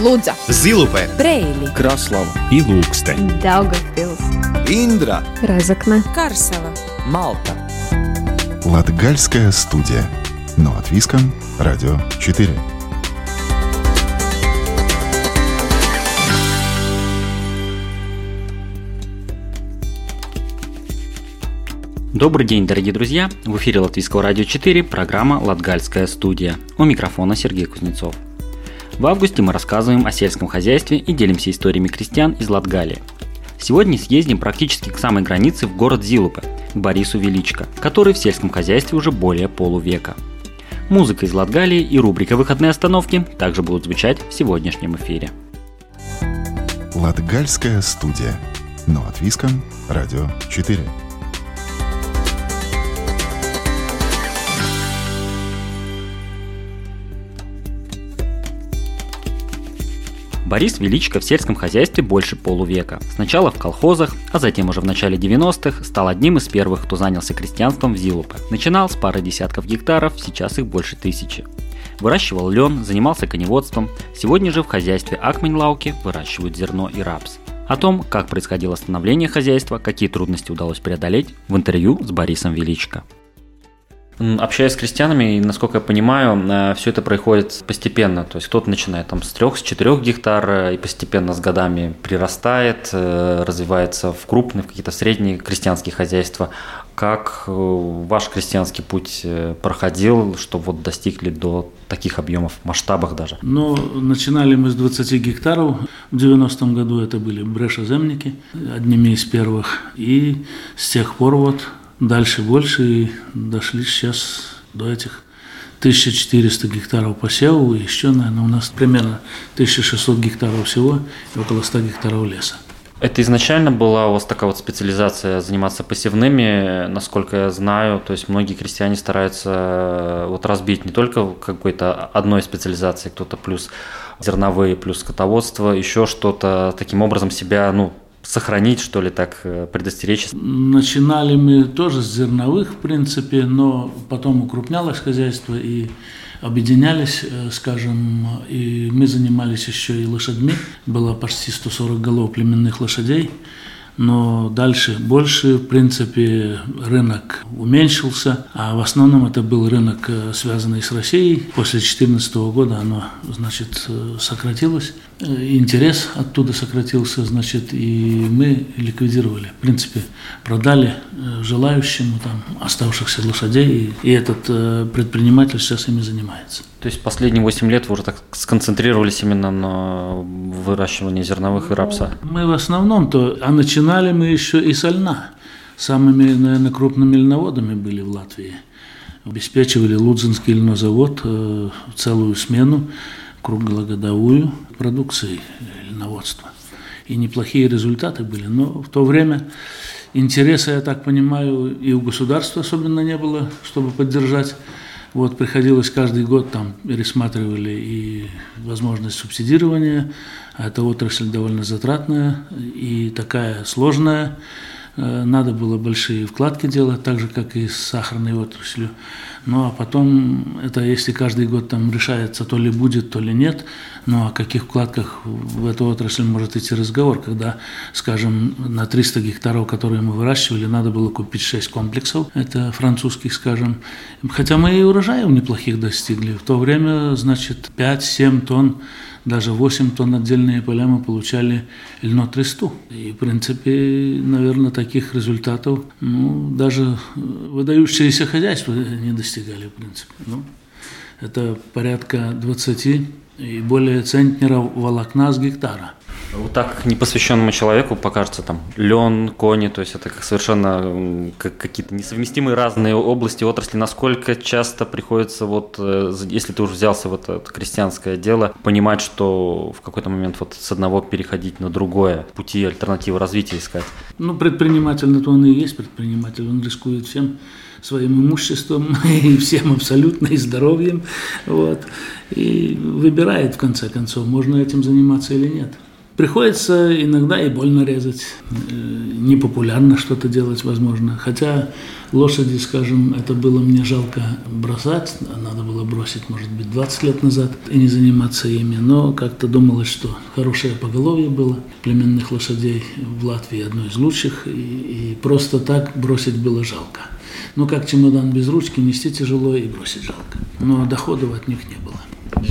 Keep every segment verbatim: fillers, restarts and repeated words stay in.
Лудза, Зилупе, Брейли, Краслава и Лукстен, Даугавпилс, Индра, Разокна, Карсела, Малта. Латгальская студия. Но от Виска, Радио четыре. Добрый день, дорогие друзья! В эфире Латвийского радио четыре, программа «Латгальская студия». У микрофона Сергей Кузнецов. В августе мы рассказываем о сельском хозяйстве и делимся историями крестьян из Латгалии. Сегодня съездим практически к самой границе в город Зилупе, к Борису Величко, который в сельском хозяйстве уже более полувека. Музыка из Латгалии и рубрика «Выходные остановки» также будут звучать в сегодняшнем эфире. Латгальская студия. Но от Виска, Радио четыре. Борис Величко в сельском хозяйстве больше полувека. Сначала в колхозах, а затем уже в начале девяностых стал одним из первых, кто занялся крестьянством в Зилупе. Начинал с пары десятков гектаров, сейчас их больше тысячи. Выращивал лен, занимался коневодством. Сегодня же в хозяйстве Akmeņlauki выращивают зерно и рапс. О том, как происходило становление хозяйства, какие трудности удалось преодолеть, в интервью с Борисом Величко. Общаясь с крестьянами, и, насколько я понимаю, все это происходит постепенно. То есть кто-то начинает там, с трех, с четырех гектар и постепенно с годами прирастает, развивается в крупные, в какие-то средние крестьянские хозяйства. Как ваш крестьянский путь проходил, что вот достигли до таких объемов, масштабах даже? Ну, начинали мы с двадцати гектаров. В девяностом году это были брешоземники, одними из первых. И с тех пор вот... Дальше больше и дошли сейчас до этих тысячи четырёхсот гектаров посевов, и еще, наверное, у нас примерно тысяча шестьсот гектаров всего и около ста гектаров леса. Это изначально была у вас такая вот специализация заниматься посевными, насколько я знаю, то есть многие крестьяне стараются вот разбить не только какой-то одной специализации, кто-то плюс зерновые, плюс скотоводство, еще что-то, таким образом себя, ну, сохранить, что ли, так предостеречь? Начинали мы тоже с зерновых, в принципе, но потом укрупнялось хозяйство и объединялись, скажем, и мы занимались еще и лошадьми. Было почти сто сорок голов племенных лошадей, но дальше больше, в принципе, рынок уменьшился, а в основном это был рынок, связанный с Россией. После две тысячи четырнадцатого года оно, значит, сократилось. Интерес оттуда сократился, значит, и мы ликвидировали. В принципе, продали желающим там оставшихся лошадей, и этот предприниматель сейчас ими занимается. То есть последние восемь лет вы уже так сконцентрировались именно на выращивании зерновых и рапса? Мы в основном-то, а начинали мы еще и со льна. Самыми, наверное, крупными льноводами были в Латвии. Обеспечивали Лудзинский льнозавод целую смену, круглогодовую продукции льноводства. И неплохие результаты были, но в то время интереса, я так понимаю, и у государства особенно не было, чтобы поддержать. Вот приходилось каждый год, там пересматривали и возможность субсидирования, эта отрасль довольно затратная и такая сложная, надо было большие вкладки делать, так же, как и с сахарной отраслью. Ну, а потом, это если каждый год там решается, то ли будет, то ли нет, ну, о каких вкладках в эту отрасль может идти разговор, когда, скажем, на триста гектаров, которые мы выращивали, надо было купить шесть комплексов, это французских, скажем. Хотя мы и урожаев неплохих достигли. В то время, значит, пять-семь тонн, даже восемь тонн отдельные поля мы получали льнотресту. И, в принципе, наверное, таких результатов, ну, даже выдающиеся хозяйства не достигали, в принципе. Ну, это порядка двадцати и более центнеров волокна с гектара. Вот так непосвященному человеку покажется там лен, кони, то есть это как совершенно как какие-то несовместимые разные области, отрасли. Насколько часто приходится, вот, если ты уже взялся в это крестьянское дело, понимать, что в какой-то момент вот с одного переходить на другое, пути, альтернативы развития искать? Ну, предприниматель, на то он и есть предприниматель, он рискует всем своим имуществом и всем абсолютно, и здоровьем, вот, и выбирает в конце концов, можно этим заниматься или нет. Приходится иногда и больно резать, непопулярно что-то делать, возможно. Хотя лошади, скажем, это было мне жалко бросать, надо было бросить, может быть, двадцать лет назад и не заниматься ими. Но как-то думалось, что хорошее поголовье было племенных лошадей в Латвии, одно из лучших, и, и просто так бросить было жалко. Ну, как чемодан без ручки, нести тяжело и бросить жалко. Но доходов от них не было.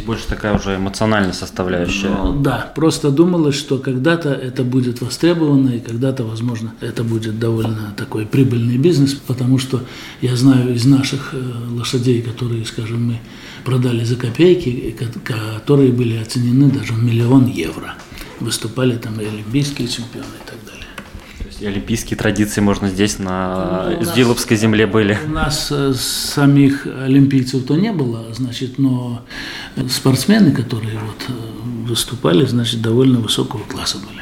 Больше такая уже эмоциональная составляющая. Ну, да, просто думалось, что когда-то это будет востребовано, и когда-то, возможно, это будет довольно такой прибыльный бизнес, потому что я знаю из наших лошадей, которые, скажем, мы продали за копейки, которые были оценены даже в миллион евро. Выступали там и олимпийские чемпионы и так далее. И олимпийские традиции, можно, здесь на ну, Зилупской земле были. У нас самих олимпийцев-то не было, значит, но спортсмены, которые вот выступали, значит, довольно высокого класса были.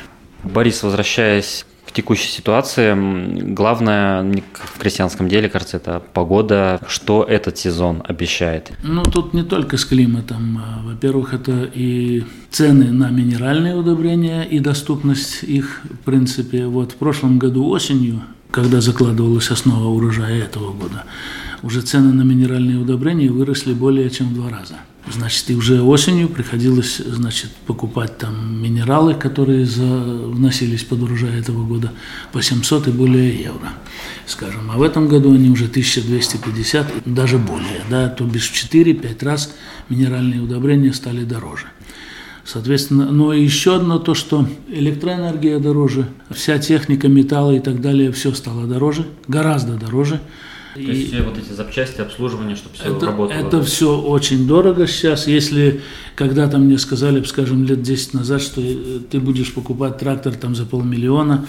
Борис, возвращаясь к текущей ситуации, главное в крестьянском деле, кажется, это погода. Что этот сезон обещает? Ну, тут не только с климатом. Во-первых, это и цены на минеральные удобрения и доступность их, в принципе. Вот в прошлом году осенью, когда закладывалась основа урожая этого года, уже цены на минеральные удобрения выросли более чем в два раза. Значит, и уже осенью приходилось, значит, покупать там минералы, которые за... вносились под урожай этого года, по семьсот и более евро, скажем. А в этом году они уже тысяча двести пятьдесят, даже более, да, то бишь в четыре-пять раз минеральные удобрения стали дороже. Соответственно, но еще одно то, что электроэнергия дороже, вся техника, металлы и так далее, все стало дороже, гораздо дороже. То есть и все вот эти запчасти, обслуживание, чтобы все это, работало. Это все очень дорого сейчас. Если когда-то мне сказали, скажем, лет десять назад, что ты будешь покупать трактор там за полмиллиона,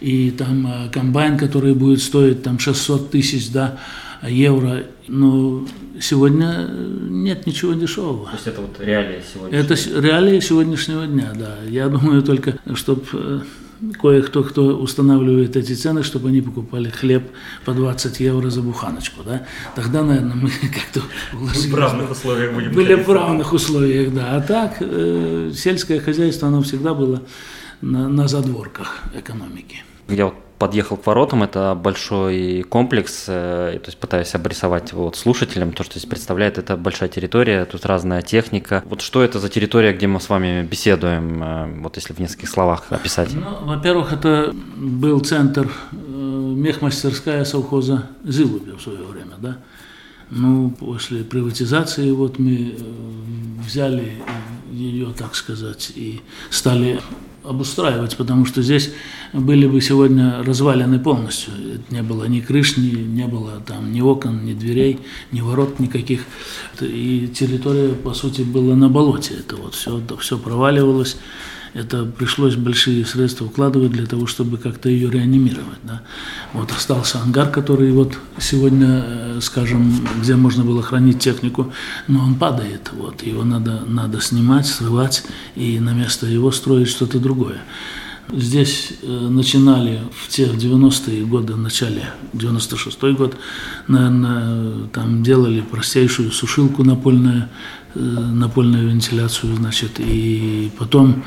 и там комбайн, который будет стоить там шестьсот тысяч, да, евро, но сегодня нет ничего дешевого. То есть это вот реалии сегодняшнего дня? Это реалии сегодняшнего дня, да. Я думаю только, чтобы... кое-кто, кто устанавливает эти цены, чтобы они покупали хлеб по двадцать евро за буханочку, да? Тогда, наверное, мы как-то уложили. В равных условиях будем. Были в равных условиях, да. А так э, сельское хозяйство, оно всегда было на, на задворках экономики. Я вот подъехал к воротам, это большой комплекс, э, то есть пытаюсь обрисовать вот слушателям то, что здесь представляет, это большая территория, тут разная техника. Вот что это за территория, где мы с вами беседуем, э, вот если в нескольких словах описать? Ну, во-первых, это был центр э, мехмастерская совхоза Зилупе в свое время, да. Ну, после приватизации вот мы э, взяли ее, так сказать, и стали обустраивать, потому что здесь были бы сегодня развалины полностью. Не было ни крыш, ни, не было там ни окон, ни дверей, ни ворот никаких. И территория, по сути, была на болоте. Это вот все, все проваливалось. Это пришлось большие средства вкладывать для того, чтобы как-то ее реанимировать. Да. Вот остался ангар, который вот сегодня, скажем, где можно было хранить технику, но он падает. Вот. Его надо, надо снимать, срывать и на место его строить что-то другое. Здесь начинали в те девяностые годы, в начале, девяносто шестой год, наверное, там делали простейшую сушилку напольную, напольную вентиляцию, значит, и потом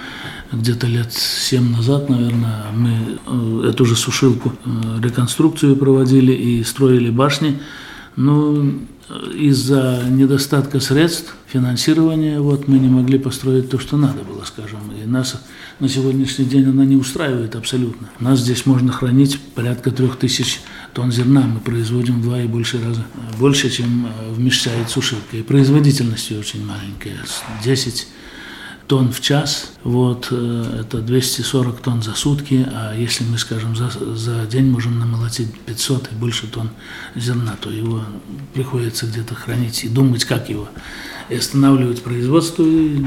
где-то лет семь назад, наверное, мы эту же сушилку, реконструкцию проводили и строили башни, но из-за недостатка средств финансирования вот, мы не могли построить то, что надо было, скажем, и нас на сегодняшний день она не устраивает абсолютно. У нас здесь можно хранить порядка трех тысяч тонн зерна, мы производим в два и больше раза больше, чем вмещает сушилка, и производительность очень маленькая, десять тонн в час, вот, это двести сорок тонн за сутки, а если мы, скажем, за, за день можем намолотить пятьсот и больше тонн зерна, то его приходится где-то хранить и думать, как его, и останавливать производство, и,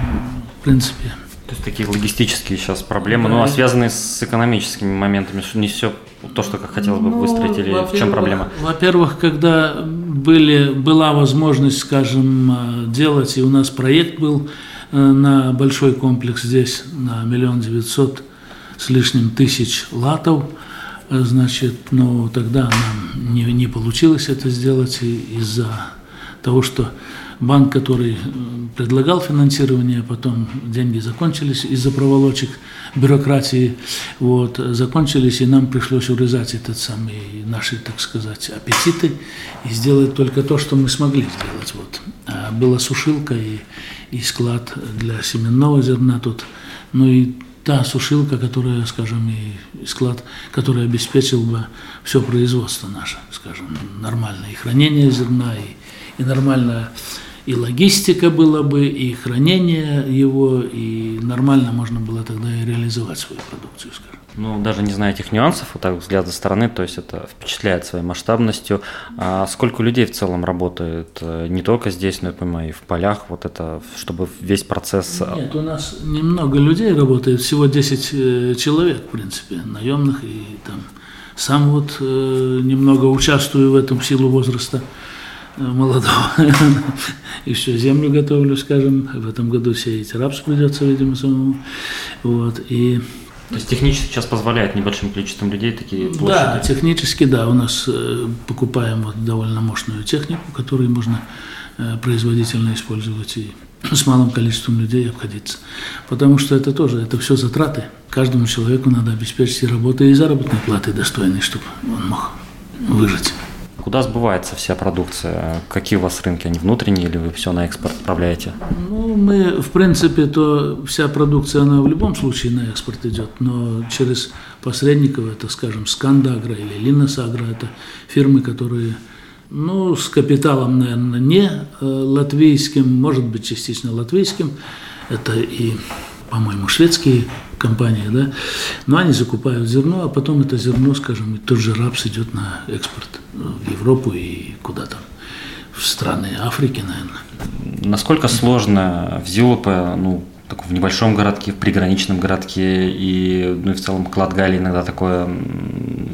в принципе. То есть такие логистические сейчас проблемы, да, ну а связанные с экономическими моментами, не все то, что как хотелось бы, ну, выстроить, или в чем проблема? Во-первых, когда были, была возможность, скажем, делать, и у нас проект был, на большой комплекс здесь, на миллион девятьсот с лишним тысяч латов, значит, но тогда нам не, не получилось это сделать из-за того, что банк, который предлагал финансирование, потом деньги закончились из-за проволочек бюрократии, вот, закончились, и нам пришлось урезать этот самый, наши, так сказать, аппетиты и сделать только то, что мы смогли сделать. Вот. А была сушилка и, и склад для семенного зерна тут, ну и та сушилка, которая, скажем, и склад, который обеспечил бы все производство наше, скажем, нормальное и хранение зерна, и, и нормально и логистика была бы, и хранение его, и нормально можно было тогда и реализовать свою продукцию, скажем. Ну, даже не зная этих нюансов, вот так взгляд со стороны, то есть это впечатляет своей масштабностью. А сколько людей в целом работает не только здесь, но и, понимаю, и в полях, вот это, чтобы весь процесс… Нет, у нас немного людей работает, всего десять человек, в принципе, наемных, и там сам вот немного участвую в этом в силу возраста молодого. Еще землю готовлю, скажем, в этом году сеять рапс придется, видимо, самому, вот, и… То есть технически сейчас позволяет небольшим количеством людей такие площади? Да, технически, да. У нас э, покупаем вот довольно мощную технику, которую можно э, производительно использовать и с малым количеством людей обходиться. Потому что это тоже, это все затраты. Каждому человеку надо обеспечить и работу, и заработной платы достойной, чтобы он мог выжить. Куда сбывается вся продукция? Какие у вас рынки? Они внутренние или вы все на экспорт отправляете? Ну, мы, в принципе, то вся продукция, она в любом случае на экспорт идет, но через посредников, это, скажем, Скандагра или Линасагра, это фирмы, которые, ну, с капиталом, наверное, не латвийским, может быть, частично латвийским, это и, по-моему, шведские компании, да, но они закупают зерно, а потом это зерно, скажем, и тот же рапс идет на экспорт в Европу и куда-то, в страны Африки, наверное. Насколько сложно в Зилупе, ну, в небольшом городке, в приграничном городке, и, ну, и в целом к Латгалии иногда такое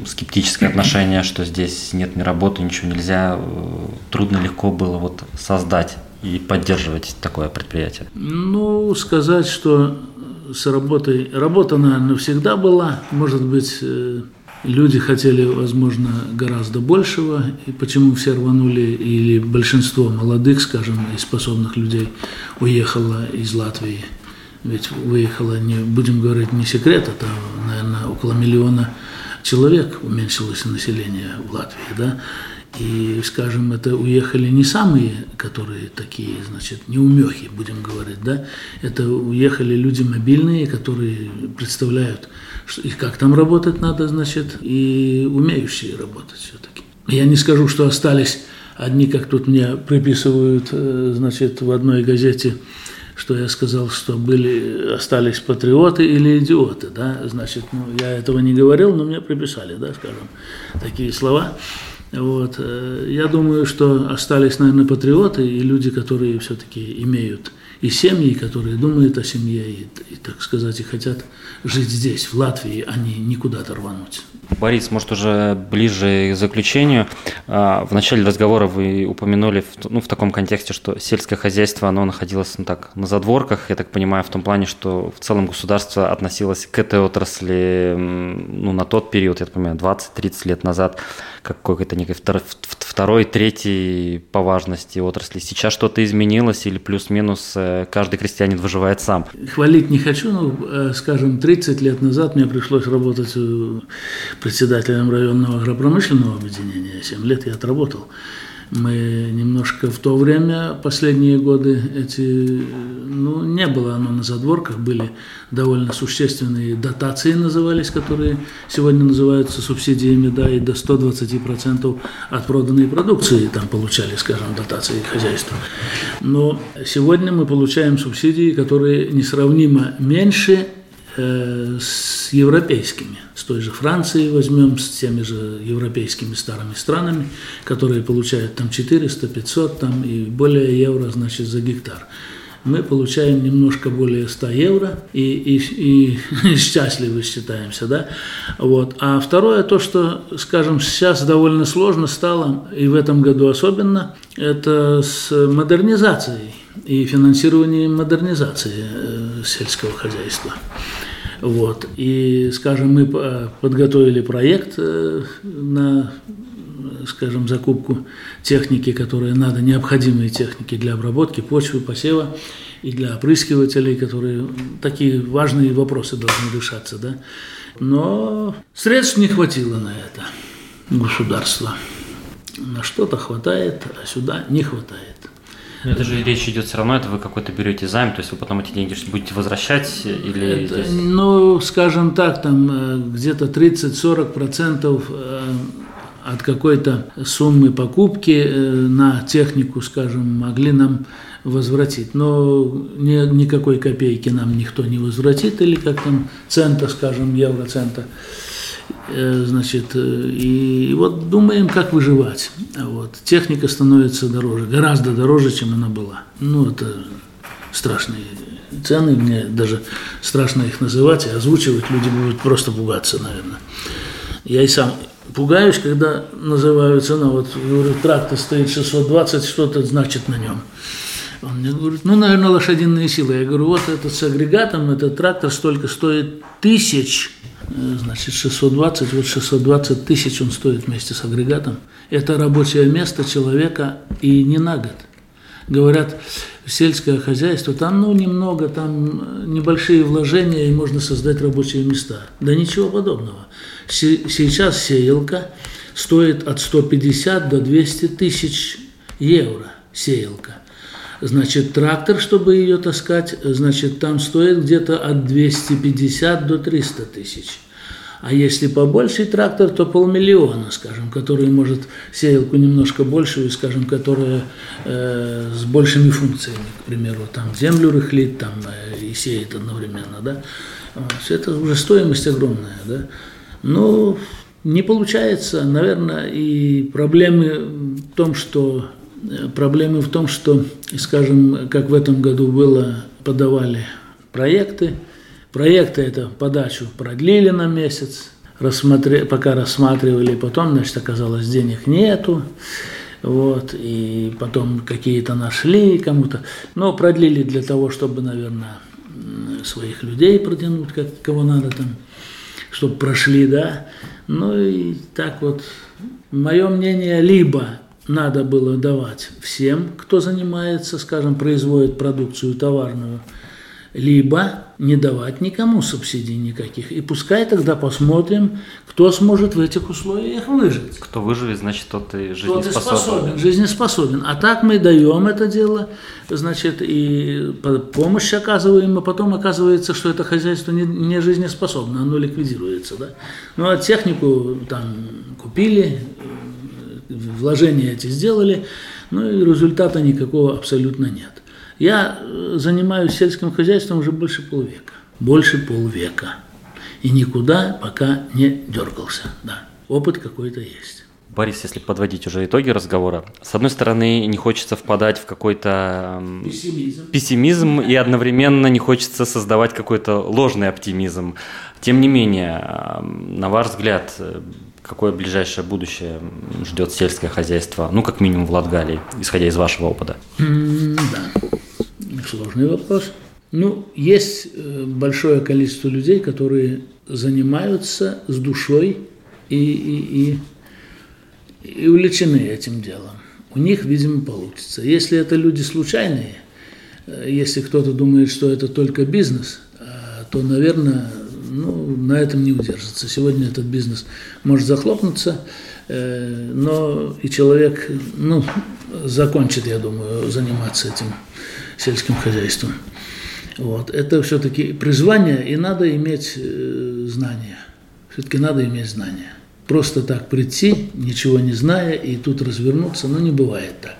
скептическое отношение, что здесь нет ни работы, ничего нельзя, трудно, легко было вот создать и поддерживать такое предприятие? Ну, сказать, что с работой… Работа, наверное, всегда была. Может быть, люди хотели, возможно, гораздо большего. И почему все рванули, или большинство молодых, скажем, и способных людей уехало из Латвии. Ведь выехало, не, будем говорить, не секрет, это, наверное, около миллиона человек уменьшилось население в Латвии, да? И, скажем, это уехали не самые, которые такие, значит, неумехи, будем говорить, да, это уехали люди мобильные, которые представляют, что, и как там работать надо, значит, и умеющие работать все-таки. Я не скажу, что остались одни, как тут мне приписывают, значит, в одной газете, что я сказал, что были, остались патриоты или идиоты, да, значит, ну, я этого не говорил, но мне приписали, да, скажем, такие слова. Вот. Я думаю, что остались, наверное, патриоты и люди, которые все-таки имеют и семьи, которые думают о семье, и, и, так сказать, и хотят жить здесь, в Латвии, а не никуда-то рвануть. Борис, может, уже ближе к заключению. В начале разговора вы упомянули, ну, в таком контексте, что сельское хозяйство, оно находилось, ну, так, на задворках, я так понимаю, в том плане, что в целом государство относилось к этой отрасли, ну, на тот период, я так понимаю, двадцать-тридцать лет назад, как какой-то некой втор- второй, третьей по важности отрасли. Сейчас что-то изменилось или плюс-минус каждый крестьянин выживает сам? Хвалить не хочу, но, скажем, тридцать лет назад мне пришлось работать председателем районного агропромышленного объединения. семь лет я отработал. Мы немножко в то время, последние годы, эти, ну, не было оно на задворках, были довольно существенные дотации, назывались, которые сегодня называются субсидиями, да, и до сто двадцать процентов от проданной продукции там получали, скажем, дотации хозяйства. Но сегодня мы получаем субсидии, которые несравнимо меньше э, с европейскими. С той же Франции возьмем, с теми же европейскими старыми странами, которые получают там четыреста, пятьсот там, и более евро, значит, за гектар. Мы получаем немножко более ста евро и, и, и, и счастливы считаемся, да? Вот. А второе, то, что, скажем, сейчас довольно сложно стало, и в этом году особенно, это с модернизацией и финансированием модернизации э, сельского хозяйства. Вот. И, скажем, мы подготовили проект на скажем, закупку техники, которая надо, необходимые техники для обработки почвы, посева и для опрыскивателей, которые такие важные вопросы должны решаться, да. Но средств не хватило на это государства. На что-то хватает, а сюда не хватает. Но это же речь идет все равно, это вы какой-то берете займ, то есть вы потом эти деньги будете возвращать или... Это, здесь... Ну, скажем так, там где-то тридцать-сорок процентов от какой-то суммы покупки на технику, скажем, могли нам возвратить. Но ни, никакой копейки нам никто не возвратит, или как там цента, скажем, евроцента. Значит, и, и вот думаем, как выживать. Вот. Техника становится дороже, гораздо дороже, чем она была. Ну, это страшные цены, мне даже страшно их называть и озвучивать, люди будут просто пугаться, наверное. Я и сам пугаюсь, когда называю цену, вот, говорю, трактор стоит шестьсот двадцать, что-то значит на нем. Он мне говорит, ну, наверное, лошадиные силы. Я говорю, вот этот с агрегатом, этот трактор столько стоит тысяч. Значит, шестьсот двадцать, вот шестьсот двадцать тысяч он стоит вместе с агрегатом. Это рабочее место человека и не на год. Говорят, сельское хозяйство, там, ну, немного, там небольшие вложения, и можно создать рабочие места. Да ничего подобного. Сейчас сеялка стоит от ста пятидесяти до двухсот тысяч евро, сеялка. Значит, трактор, чтобы ее таскать, значит, там стоит где-то от двухсот пятидесяти до трёхсот тысяч. А если побольше трактор, то полмиллиона, скажем, который может сеялку немножко большую, скажем, которая э, с большими функциями, к примеру, там землю рыхлит, там э, и сеет одновременно, да. Это уже стоимость огромная, да. Но не получается, наверное, и проблемы в том, что... Проблема в том, что, скажем, как в этом году было, подавали проекты. Проекты это подачу продлили на месяц, рассмотри, пока рассматривали, потом, значит, оказалось, денег нету. Вот, и потом какие-то нашли кому-то. Но продлили для того, чтобы, наверное, своих людей протянуть, как, кого надо там, чтобы прошли, да. Ну и так вот, мое мнение, либо... Надо было давать всем, кто занимается, скажем, производит продукцию товарную, либо не давать никому субсидий никаких. И пускай тогда посмотрим, кто сможет в этих условиях выжить. Кто выживет, значит, тот и жизнеспособен. Тот и способен, жизнеспособен. А так мы даем это дело, значит, и помощь оказываем, а потом оказывается, что это хозяйство не, не жизнеспособно, оно ликвидируется. Да? Ну, а технику там купили... Вложения эти сделали, но и результата никакого абсолютно нет. Я занимаюсь сельским хозяйством уже больше полвека. Больше полвека. И никуда пока не дергался. Да. Опыт какой-то есть. Борис, если подводить уже итоги разговора, с одной стороны, не хочется впадать в какой-то пессимизм, пессимизм и одновременно не хочется создавать какой-то ложный оптимизм. Тем не менее, на ваш взгляд, какое ближайшее будущее ждет сельское хозяйство, ну, как минимум, в Латгалии, исходя из вашего опыта? Да, сложный вопрос. Ну, есть большое количество людей, которые занимаются с душой и, и, и, и увлечены этим делом. У них, видимо, получится. Если это люди случайные, если кто-то думает, что это только бизнес, то, наверное... Ну, на этом не удержится. Сегодня этот бизнес может захлопнуться, э, но и человек, ну, закончит, я думаю, заниматься этим сельским хозяйством. Вот. Это все-таки призвание, и надо иметь э, знания. Все-таки надо иметь знания. Просто так прийти, ничего не зная, и тут развернуться, ну, не бывает так.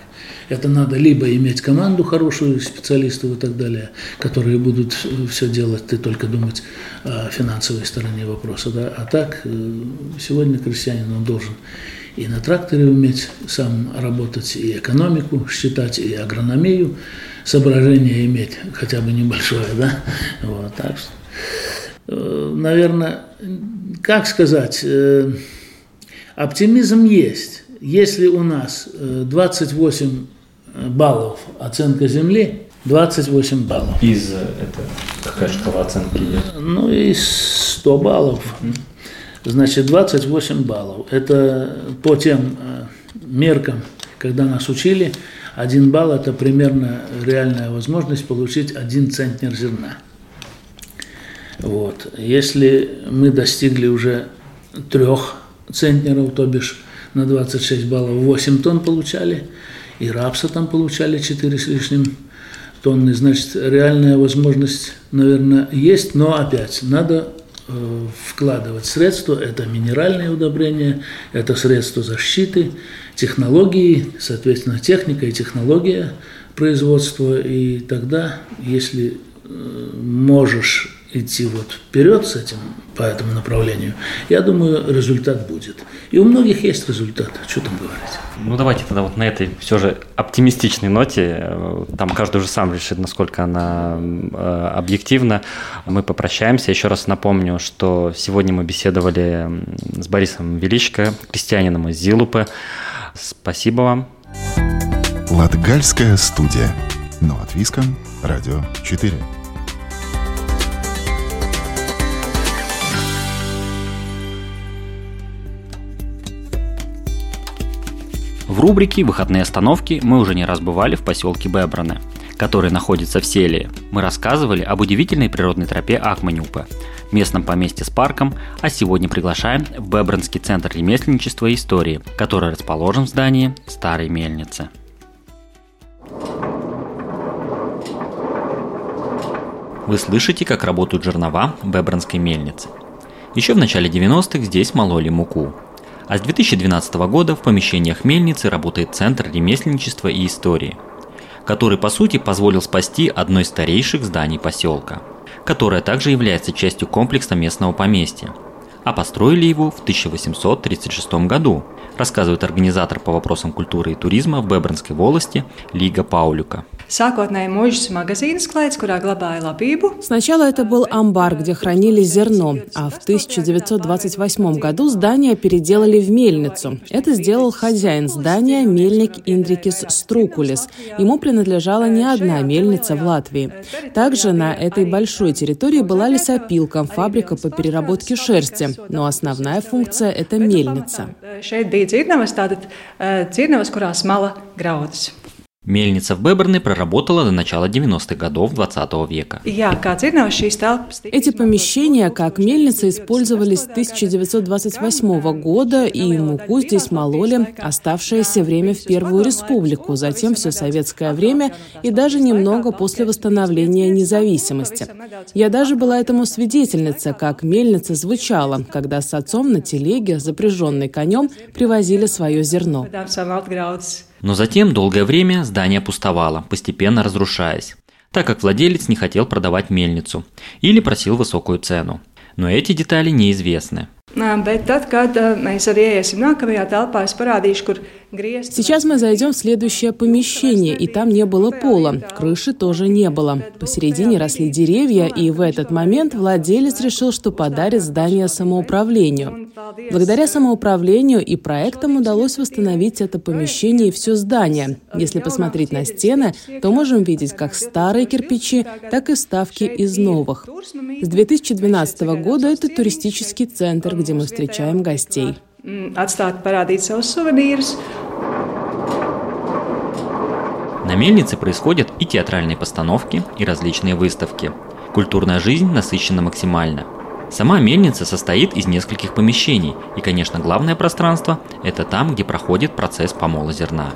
Это надо либо иметь команду хорошую, специалистов и так далее, которые будут все делать, ты только думать о финансовой стороне вопроса. Да? А так, сегодня крестьянин, он должен и на тракторе уметь сам работать, и экономику считать, и агрономию, соображение иметь хотя бы небольшое. Да? Вот, так что, наверное, как сказать, оптимизм есть. Если у нас двадцать восемь баллов оценка земли, двадцать восемь баллов. Из это какая шкала оценки идет? Ну, из ста баллов. Значит, двадцать восемь баллов. Это по тем меркам, когда нас учили, один балл – это примерно реальная возможность получить один центнер зерна. Вот. Если мы достигли уже трех центнеров, то бишь на двадцать шесть баллов восемь тонн получали, и рапса там получали четыре с лишним тонны, значит, реальная возможность, наверное, есть, но опять надо э, вкладывать средства, это минеральные удобрения, это средства защиты, технологии, соответственно, техника и технология производства, и тогда, если э, можешь идти вот вперед с этим, по этому направлению, я думаю, результат будет. И у многих есть результат, что там говорить. Ну, давайте тогда вот на этой все же оптимистичной ноте, там каждый уже сам решит, насколько она объективна, мы попрощаемся. Еще раз напомню, что сегодня мы беседовали с Борисом Величко, крестьянином из Зилупе. Спасибо вам. Латгальская студия. Но от Виска, Радио четыре. В рубрике «Выходные остановки» мы уже не раз бывали в поселке Бебраны, который находится в Селии. Мы рассказывали об удивительной природной тропе Акманюпе, местном поместье с парком, а сегодня приглашаем в Бебренский центр ремесленничества и истории, который расположен в здании старой мельницы. Вы слышите, как работают жернова Бебренской мельницы. Еще в начале девяностых здесь мололи муку. А с две тысячи двенадцатого года в помещениях мельницы работает Центр ремесленничества и истории, который, по сути, позволил спасти одно из старейших зданий поселка, которое также является частью комплекса местного поместья, а построили его в тысяча восемьсот тридцать шестом году, рассказывает организатор по вопросам культуры и туризма в Бебренской волости Лига Паулюка. Сначала это был амбар, где хранили зерно, а в тысяча девятьсот двадцать восьмом году здание переделали в мельницу. Это сделал хозяин здания, мельник Индрикис Струкулис. Ему принадлежала не одна мельница в Латвии. Также на этой большой территории была лесопилка, фабрика по переработке шерсти, но основная функция – это мельница. Мельница в Бебраны проработала до начала девяностых годов двадцатого века. Эти помещения, как мельница, использовались с тысяча девятьсот двадцать восьмого года, и муку здесь мололи оставшееся время в Первую Республику, затем все советское время и даже немного после восстановления независимости. Я даже была этому свидетельница, как мельница звучала, когда с отцом на телеге, запряженной конем, привозили свое зерно. Но затем долгое время здание опустовало, постепенно разрушаясь, так как владелец не хотел продавать мельницу или просил высокую цену. Но эти детали неизвестны. Сейчас мы зайдем в следующее помещение, и там не было пола, крыши тоже не было. Посередине росли деревья, и в этот момент владелец решил, что подарит здание самоуправлению. Благодаря самоуправлению и проектам удалось восстановить это помещение и все здание. Если посмотреть на стены, то можем видеть как старые кирпичи, так и вставки из новых. С две тысячи двенадцатого года это туристический центр, где мы встречаем гостей. На мельнице происходят и театральные постановки, и различные выставки. Культурная жизнь насыщена максимально. Сама мельница состоит из нескольких помещений, и, конечно, главное пространство – это там, где проходит процесс помола зерна.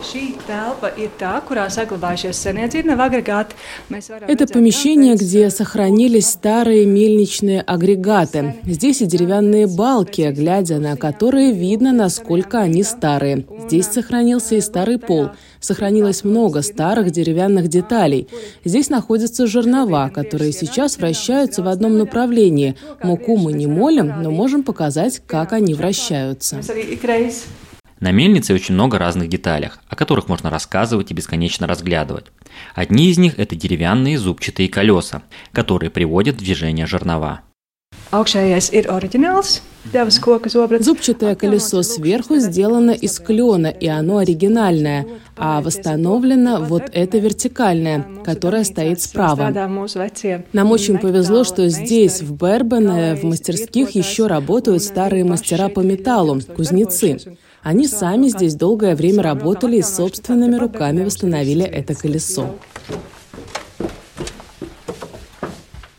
Это помещение, где сохранились старые мельничные агрегаты. Здесь и деревянные балки, глядя на которые, видно, насколько они старые. Здесь сохранился и старый пол. Сохранилось много старых деревянных деталей. Здесь находятся жернова, которые сейчас вращаются в одном направлении. Муку мы не молим, но можем показать, как они вращаются. На мельнице очень много разных деталей, о которых можно рассказывать и бесконечно разглядывать. Одни из них – это деревянные зубчатые колеса, которые приводят в движение жернова. Зубчатое колесо сверху сделано из клена, и оно оригинальное, а восстановлено вот это вертикальное, которое стоит справа. Нам очень повезло, что здесь, в Бебренах, в мастерских еще работают старые мастера по металлу, кузнецы. Они сами здесь долгое время работали и собственными руками восстановили это колесо.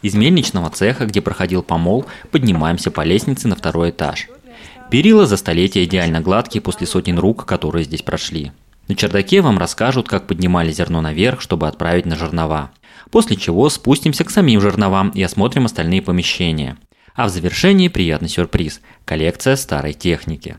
Из мельничного цеха, где проходил помол, поднимаемся по лестнице на второй этаж. Перила за столетия идеально гладкие после сотен рук, которые здесь прошли. На чердаке вам расскажут, как поднимали зерно наверх, чтобы отправить на жернова. После чего спустимся к самим жерновам и осмотрим остальные помещения. А в завершении приятный сюрприз – коллекция старой техники.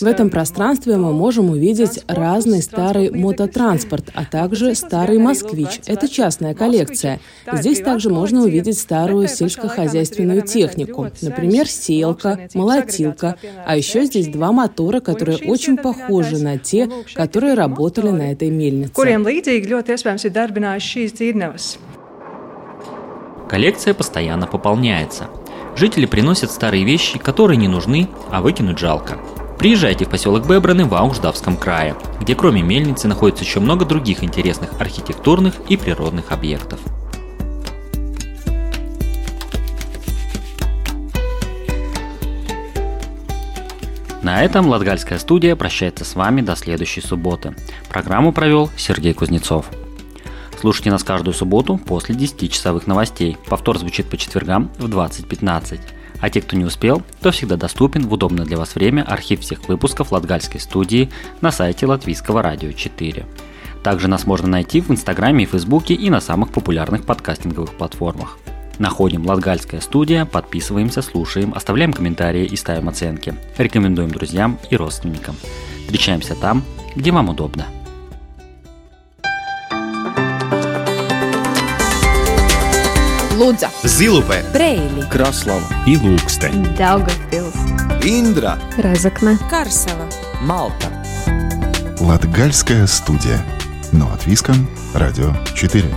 В этом пространстве мы можем увидеть разный старый мототранспорт, а также старый «Москвич». Это частная коллекция. Здесь также можно увидеть старую сельскохозяйственную технику. Например, сеялка, молотилка. А еще здесь два мотора, которые очень похожи на те, которые работали на этой мельнице. Коллекция постоянно пополняется. Жители приносят старые вещи, которые не нужны, а выкинуть жалко. Приезжайте в поселок Бебраны в Аушдавском крае, где кроме мельницы находится еще много других интересных архитектурных и природных объектов. На этом Латгальская студия прощается с вами до следующей субботы. Программу провел Сергей Кузнецов. Слушайте нас каждую субботу после десятичасовых новостей. Повтор звучит по четвергам в двадцать пятнадцать. А те, кто не успел, то всегда доступен в удобное для вас время архив всех выпусков Латгальской студии на сайте Латвийского радио четыре. Также нас можно найти в Инстаграме и Фейсбуке и на самых популярных подкастинговых платформах. Находим Латгальская студия, подписываемся, слушаем, оставляем комментарии и ставим оценки. Рекомендуем друзьям и родственникам. Встречаемся там, где вам удобно. Лудза, Зилупе, Брейли, Краслава и Лукстен, Даугавпилс, Индра, Разокна, Карсела, Малта. Латгальская студия. Но от Виска, Радио четыре.